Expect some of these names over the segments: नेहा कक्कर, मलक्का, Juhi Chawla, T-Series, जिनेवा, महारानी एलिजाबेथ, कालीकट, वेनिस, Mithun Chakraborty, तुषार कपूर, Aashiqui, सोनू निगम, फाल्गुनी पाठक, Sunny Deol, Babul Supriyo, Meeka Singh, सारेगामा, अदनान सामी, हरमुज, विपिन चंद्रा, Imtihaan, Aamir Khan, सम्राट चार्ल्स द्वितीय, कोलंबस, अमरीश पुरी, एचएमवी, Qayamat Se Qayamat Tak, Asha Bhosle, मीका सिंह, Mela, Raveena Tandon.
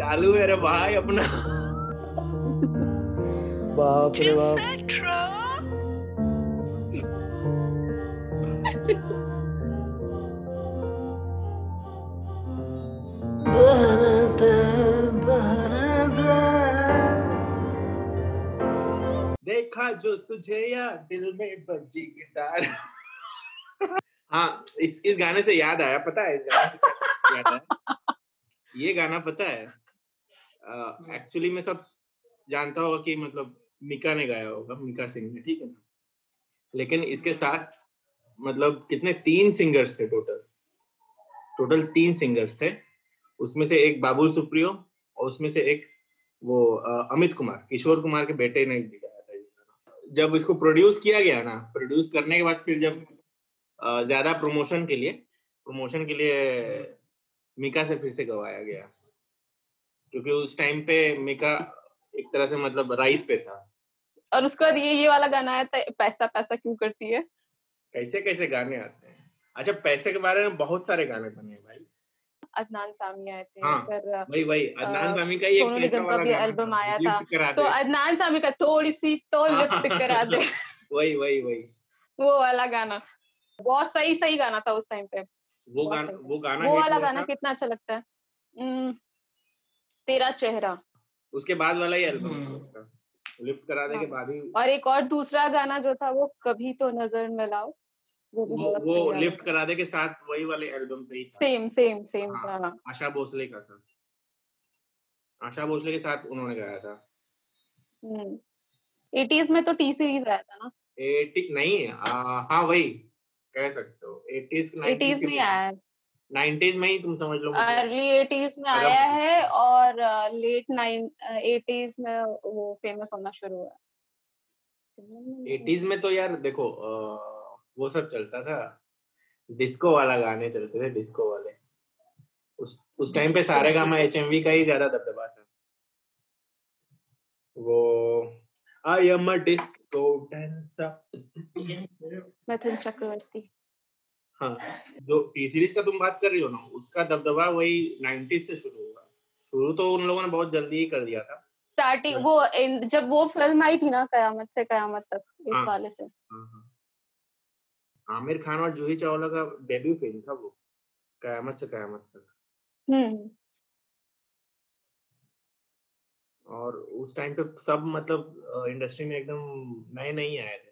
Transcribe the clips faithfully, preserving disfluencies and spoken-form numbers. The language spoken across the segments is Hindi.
चालू है रे भाई अपना। बाप रे बाप। देखा जो तुझे या दिल में बजी गिटार। हाँ, इस इस गाने से याद आया, पता है इस गाने से याद आया ये गाना, पता है एक्चुअली uh, मैं सब जानता होगा कि मतलब मीका ने गाया होगा, मीका सिंह ने, ठीक है ना, लेकिन इसके साथ मतलब कितने तीन सिंगर्स थे टोटल टोटल तीन सिंगर्स थे, उसमें से एक बाबुल सुप्रियो और उसमें से एक वो uh, अमित कुमार, किशोर कुमार के बेटे ने गाया था ये गाना। जब इसको प्रोड्यूस किया गया ना, प्रोड्यूस करने के बाद फिर जब uh, ज्यादा प्रमोशन के लिए प्रमोशन के लिए मीका से फिर से गवाया गया, क्योंकि उस टाइम पे मीका एक तरह से मतलब राइस पे था। और उसके बाद ये ये वाला गाना आया था, पैसा पैसा क्यों करती है। कैसे कैसे गाने आते हैं। अच्छा, पैसे के बारे में बहुत सारे गाने बने हैं भाई, अदनान सामी आए थे। हाँ, पर वही वही अदनान सामी का सोनू निगम का भी एल्बम आया था, तो अदनान सामी का थोड़ी सी तो लिफ्ट करा दे, वही वही वही वो वाला गाना बहुत सही सही गाना था उस टाइम पे। वो गाना वो गाना वो वाला गाना कितना अच्छा लगता है, तेरा चेहरा, उसके बाद वाला ही एल्बम था, लिफ्ट करा दे के बाद ही। और एक और दूसरा गाना जो था वो कभी तो नजर मिलाओ, वो वो लिफ्ट करा दे के साथ वही वाले एल्बम पे ही था, सेम सेम सेम गाना आशा भोसले का था, आशा भोसले के साथ उन्होंने गाया था। एटीज़ में तो टी सीरीज आया था ना, एटी नहीं, हाँ वही कह सकते हो, एटीज़ में आया, नाइंटीज़ में ही तुम समझ लो, अर्ली एटीज़ में आया है और लेट एटीज़ में वो फेमस होना शुरू हुआ। एटीज़ में तो यार देखो वो सब चलता था, डिस्को वाला गाने चलते थे, डिस्को वाले उस उस टाइम पे सारेगामा एचएमवी का ही ज्यादा दबदबा था। वो I am a disco dancer, Mithun Chakraborty. हाँ, जो टी सीरीज का तुम बात कर रही हो ना, उसका दबदबा वही नाइंटीज़ से शुरू हुआ। शुरू तो उन लोगों ने बहुत जल्दी ही कर दिया था, स्टार्टिंग वो जब वो फिल्म आई थी ना कयामत से कयामत तक, इस हाँ, वाले से हाँ, हाँ। आमिर खान और जूही चावला का डेब्यू फिल्म था वो, कयामत से कयामत तक। हम्म, और उस टाइम पे सब मतलब इंडस्ट्री में एकदम नए नए आए थे,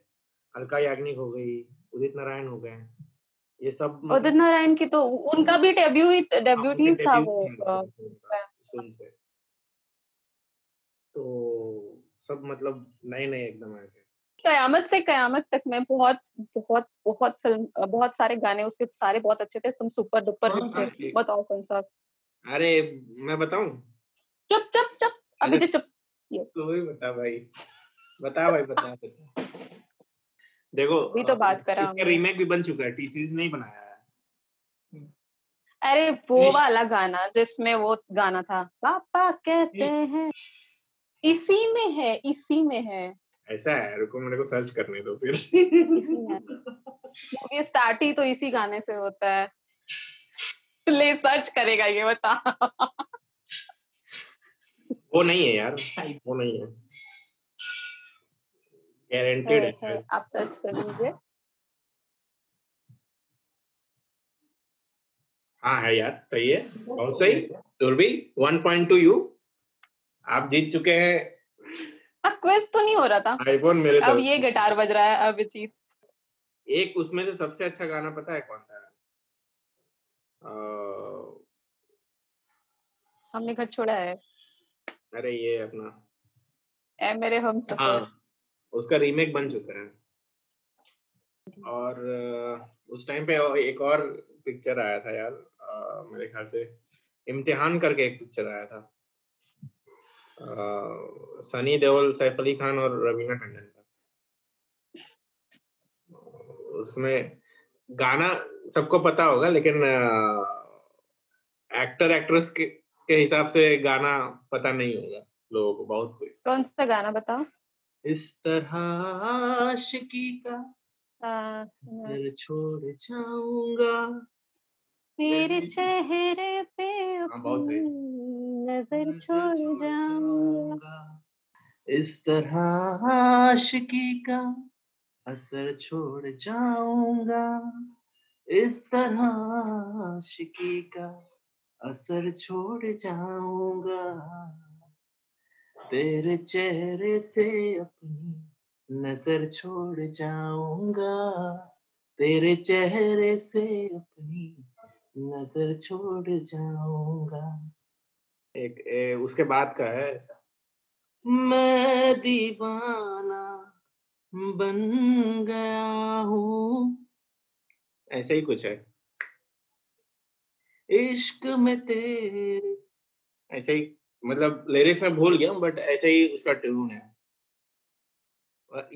अलका याग्निक हो गई, उदित नारायण हो गए, ये सब मतलब, उदित नारायण की तो उनका भी डेब्यू डेब्यू ही था वो, तो सब मतलब नए नए एकदम आए थे। कयामत से कयामत तक में बहुत बहुत बहुत फिल्म, बहुत सारे गाने उसके सारे बहुत अच्छे थे, सब सुपर डुपर थे, बताओ कौन सा। अरे मैं बताऊं, चुप चुप चुप अभी चुप, तो ही बता भाई, बता भाई बता बता देखो भी तो बात करा, इसका रीमेक भी बन चुका है, टी सीरीज नहीं बनाया है। अरे वो वाला गाना जिसमें वो गाना था, पापा कहते हैं, इसी में है, इसी में है, ऐसा है, रुको मेरे को सर्च करने दो फिर। इसी में मूवी स्टार्ट ही तो इसी गाने से होता है, ले सर्च करेगा ये बता। वो नहीं है यार, वो नहीं है, गारंटेड है, है, है। आप सर्च कर लीजिए। हाँ है यार, सही है, बहुत सही। Surabhi one point to you आप जीत चुके हैं। अब क्विज तो नहीं हो रहा था, आईफोन मेरे, अब ये गिटार बज रहा है, अब जीत। एक उसमें से सबसे अच्छा गाना पता है कौन सा है? आ... हमने घर छोड़ा है, अरे ये अपना ए मेरे हम सफर, उसका रीमेक बन चुका है। और उस टाइम पे एक और पिक्चर आया था यार, आ, मेरे ख्याल से इम्तिहान करके एक पिक्चर आया था, आ, सनी देओल, सैफ अली खान और रवीना टंडन का। उसमें गाना सबको पता होगा, लेकिन आ, एक्टर एक्ट्रेस के, के हिसाब से गाना पता नहीं होगा लोगों को बहुत कुछ। कौन सा गाना बताओ? इस तरह आशिकी का सर छोड़ जाऊंगा, तेरे चेहरे पे अपनी नजर छोड़ जाऊंगा, इस तरह आशिकी का असर छोड़ जाऊंगा, इस तरह आशिकी का असर छोड़ जाऊंगा, तेरे चेहरे से अपनी नजर छोड़ जाऊंगा, तेरे चेहरे से अपनी नजर छोड़ जाऊंगा। एक ए, उसके बाद का है ऐसा, मैं दीवाना बन गया हूँ, ऐसा ही कुछ है, इश्क में तेरे, ऐसे ही, मतलब लिरिक्स में भूल गया हूँ बट ऐसे ही उसका ट्यून है।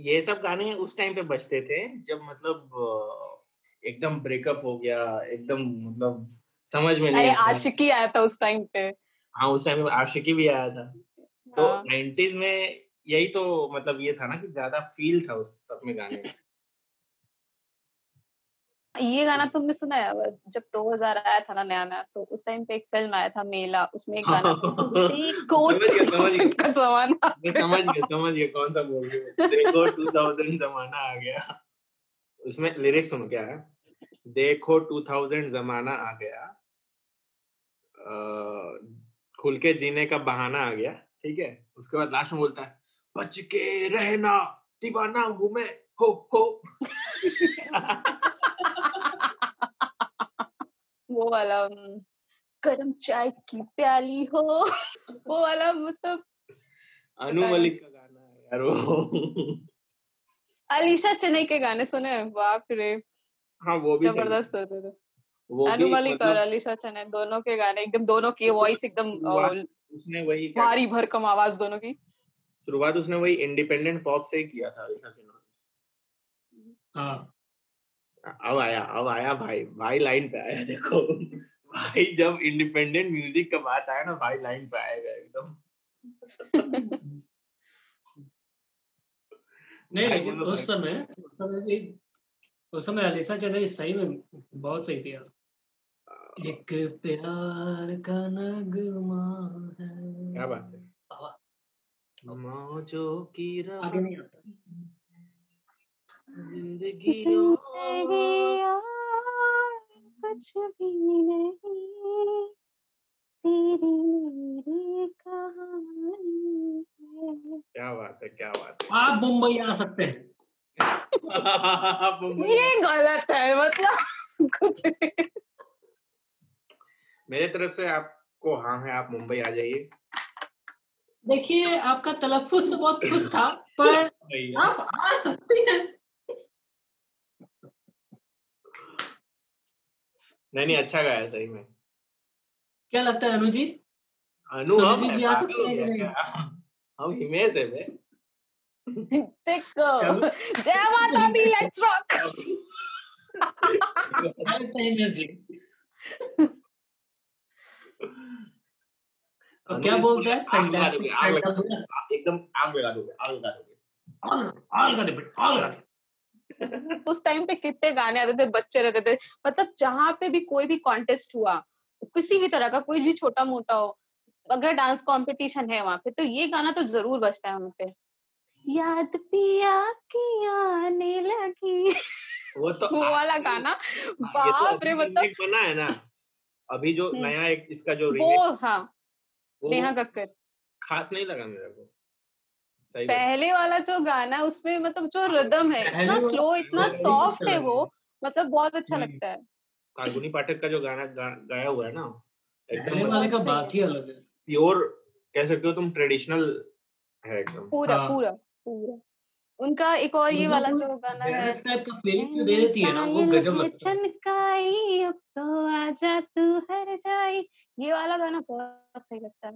ये सब गाने उस टाइम पे बजते थे जब मतलब एकदम ब्रेकअप हो गया, एकदम मतलब समझ में नहीं, आशिकी आया था उस टाइम पे। हाँ, उस टाइम पे आशिकी भी आया था। तो नाइंटीज़ में यही तो मतलब ये था ना कि ज्यादा फील था उस सब में गाने में। ये गाना तुमने सुना है जब दो हज़ार आया था ना नया नया, तो उस टाइम पे एक फिल्म आया था मेला, उसमें एक गाना का जमाना, समझ गया समझ गया कौन सा बोल रहे हो, दो हज़ार जमाना आ गया। उसमें लिरिक्स सुन क्या है, देखो दो हज़ार जमाना आ गया, खुल के जीने का बहाना आ गया, ठीक है। उसके बाद लास्ट में बोलता है बच के रहना दीवाना हूँ मैं, हो हो वो वाला गरम चाय की प्याली हो, वो वाला मतलब अनु मलिक का गाना है यार वो। अलीशा चिनाई के गाने सुने, बाप रे। हाँ, वो भी जबरदस्त होते थे, अनु मलिक और अलीशा चिनाई दोनों के गाने, एकदम दोनों की वॉइस एकदम, उसने वही भारी भरकम आवाज दोनों की। शुरुआत उसने वही इंडिपेंडेंट पॉप से ही किया था अलीशा चिनाई। हाँ, अब आया अब आया भाई भाई लाइन पे आया, देखो भाई जब इंडिपेंडेंट म्यूजिक का बात आया ना, भाई लाइन पे आएगा एकदम। नहीं लेकिन उस समय उस समय उस समय अलीशा चिनाई सही में बहुत सही थी यार। एक प्यार का नगमा है, क्या बात है, मौजों की आगे नहीं आता, जिंदगी कुछ भी नहीं, तेरी मेरी कहानी है। क्या बात है, क्या बात है, आप मुंबई आ सकते हैं। ये गलत है मतलब कुछ मेरे तरफ से आपको। हाँ है, आप मुंबई आ जाइए। देखिए आपका तलफ्फुज़ तो बहुत खुश था, पर आप आ सकती हैं। नहीं नहीं, अच्छा गाया सही में। क्या लगता है अनु जी, अनु हम आ सकते हैं कि नहीं? हम हिमेश है बे, देखो जय माता दी, लेट्स रॉक। क्या बोलते हैं, एकदम आग लगा दोगे, आग लगा दोगे, आग लगा दोगे, आग लगा दोगे। उस टाइम पे कितने गाने आते थे, बच्चे रहते थे, मतलब जहाँ पे भी कोई भी कॉन्टेस्ट हुआ किसी भी तरह का, कोई भी छोटा मोटा हो, अगर डांस कंपटीशन है वहां पे तो ये गाना तो जरूर बजता है वहां पे। याद पिया की आने लगी, वो तो वो वाला गाना, बाप रे। मतलब बना है ना अभी जो नया एक इसका जो रीमेक, हाँ, नेहा कक्कर, खास नहीं लगा मेरे को पहले वाला जो गाना है, उसमें मतलब जो रिदम है इतना स्लो, इतना सॉफ्ट है, वो मतलब बहुत अच्छा लगता है। फाल्गुनी पाठक का जो गाना गा, गाया हुआ है ना, पहले वाले का बात ही अलग है, प्योर कह सकते हो तुम, ट्रेडिशनल है एकदम पूरा पूरा पूरा उनका। एक और ये वाला जो गाना है, इस टाइप का फीलिंग दे देती है ना, वो गजब लगता है। चनकाई अब तो आजा तू हर जाई, ये वाला गाना बहुत सही लगता है।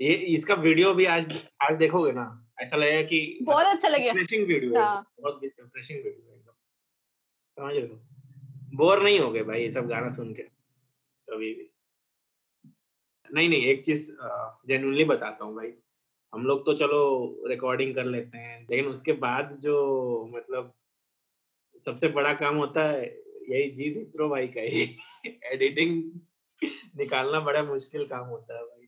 ये इसका वीडियो भी आज आज देखोगे ना, ऐसा लगेगा कि बहुत अच्छा लगेगा, रिफ्रेशिंग वीडियो है, बहुत रिफ्रेशिंग वीडियो है एकदम, समझ रहे हो। बोर नहीं होगे भाई ये सब गाना सुन के कभी भी नहीं। नहीं, एक चीज जेन्युइनली बताता हूँ भाई, हम लोग तो चलो रिकॉर्डिंग कर लेते हैं, लेकिन उसके बाद जो मतलब सबसे बड़ा काम होता है यही जीत हित्रो भाई का ही एडिटिंग निकालना बड़ा मुश्किल काम होता है भाई।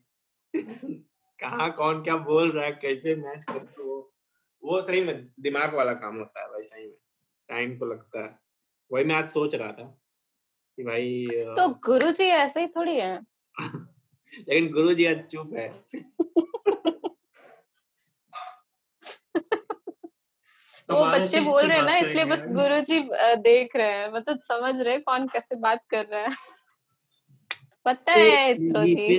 कहाँ कौन क्या बोल रहा है, कैसे मैच करते हो, वो सही में दिमाग वाला काम होता है भाई, सही में टाइम तो लगता है। वही मैं आज सोच रहा था कि भाई तो गुरुजी ऐसे ही थोड़ी है। लेकिन गुरुजी आज चुप है। तो वो बच्चे बोल रहे हैं ना, इसलिए बस गुरुजी देख रहे हैं, मतलब समझ रहे कौन कैसे बात कर रहा है, पता है गुरुजी।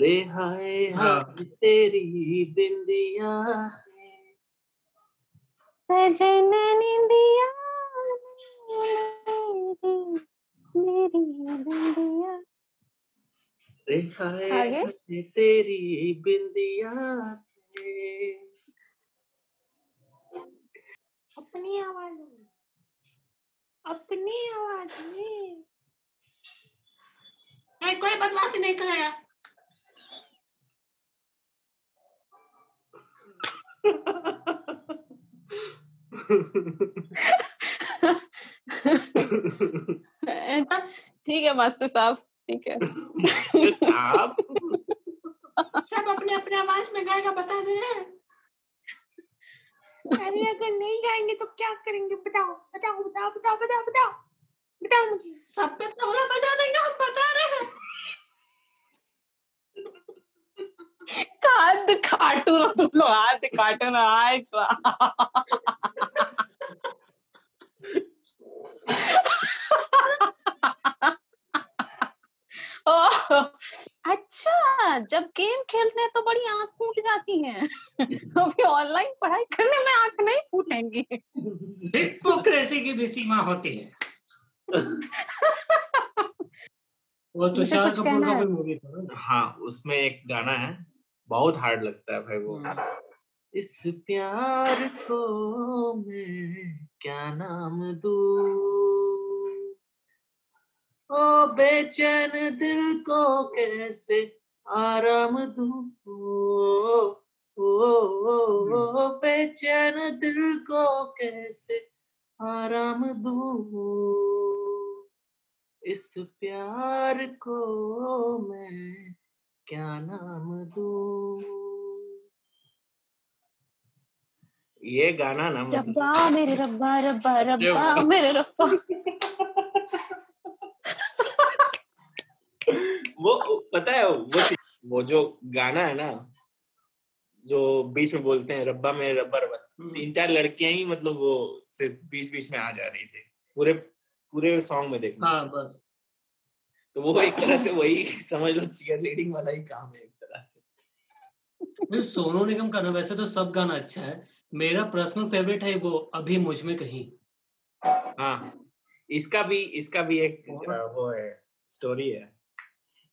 रे हाय हाय तेरी बिंदिया सजन निंदिया मेरी बिंदिया, रे हाय तेरी बिंदिया अपनी आवाज में, अपनी आवाज में। मैं कोई बदमाशी नहीं करेगा। ठीक है मास्टर साहब, ठीक है साहब। सब अपने अपने आवाज में गाएगा, बता दे। अरे अगर नहीं गाएंगे तो क्या करेंगे, बताओ बताओ बताओ बताओ बताओ बताओ बताओ मुझे। सब पे तबला बजा देंगे, हम बता रहे हैं। काट काटू ना तुम लोग, हाथ काटू ना। आए अच्छा, जब गेम खेलते हैं तो बड़ी आंख फूट जाती है, अभी ऑनलाइन पढ़ाई करने में आंख नहीं फूटेंगी। हिपोक्रेसी की भी सीमा होती है। वो तुषार कपूर का कोई मूवी था ना, हाँ, उसमें एक गाना है बहुत हार्ड लगता है भाई वो। इस प्यार को मैं क्या नाम दूं, ओ बेचैन दिल को कैसे आराम दूं, ओ बेचैन दिल को कैसे आराम दूं, इस प्यार को मैं क्या नाम दूं। ये गाना ना रब्बा मेरे रब्बा रब्बा रब्बा मेरे रब्बा। वो पता है वो वो जो गाना है ना, जो बीच में बोलते हैं रब्बा मेरे रब्बा रब्बा, तीन चार लड़कियां ही मतलब वो सिर्फ बीच बीच में आ जा रही थी पूरे पूरे सॉन्ग में, देखो। हाँ बस, तो वो एक तरह से वही समझ लो चीयर लीडिंग वाला ही काम है एक तरह से। सोनू निगम का ना वैसे तो सब गाना अच्छा है, मेरा पर्सनल फेवरेट है वो अभी मुझ में कहीं। हाँ, इसका भी इसका भी एक वो है, स्टोरी है।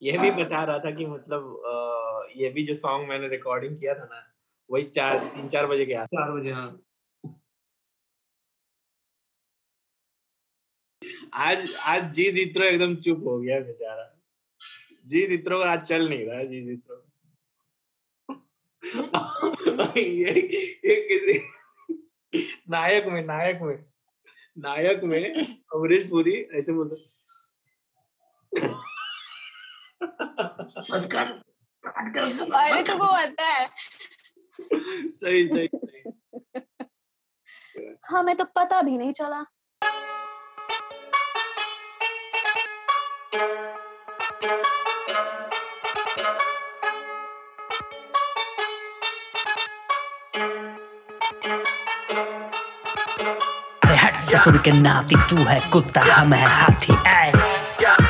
यह भी बता रहा था कि मतलब ये भी जो सॉन्ग मैंने रिकॉर्डिंग किया था ना, वही चार तीन चार बजे के आसपास चार बजे। हाँ, आज आज जी जित्रो एकदम चुप हो गया बेचारा। जी जित्रो आज चल नहीं रहा। जी जित्रो ये, ये किसी नायक में नायक में नायक में अमरीश पुरी ऐसे बोलते अरे तो को आता है। सही सही सही। हमें तो पता भी नहीं चला। ससुर के नाती तू है कुत्ता, हम है हाथी। आए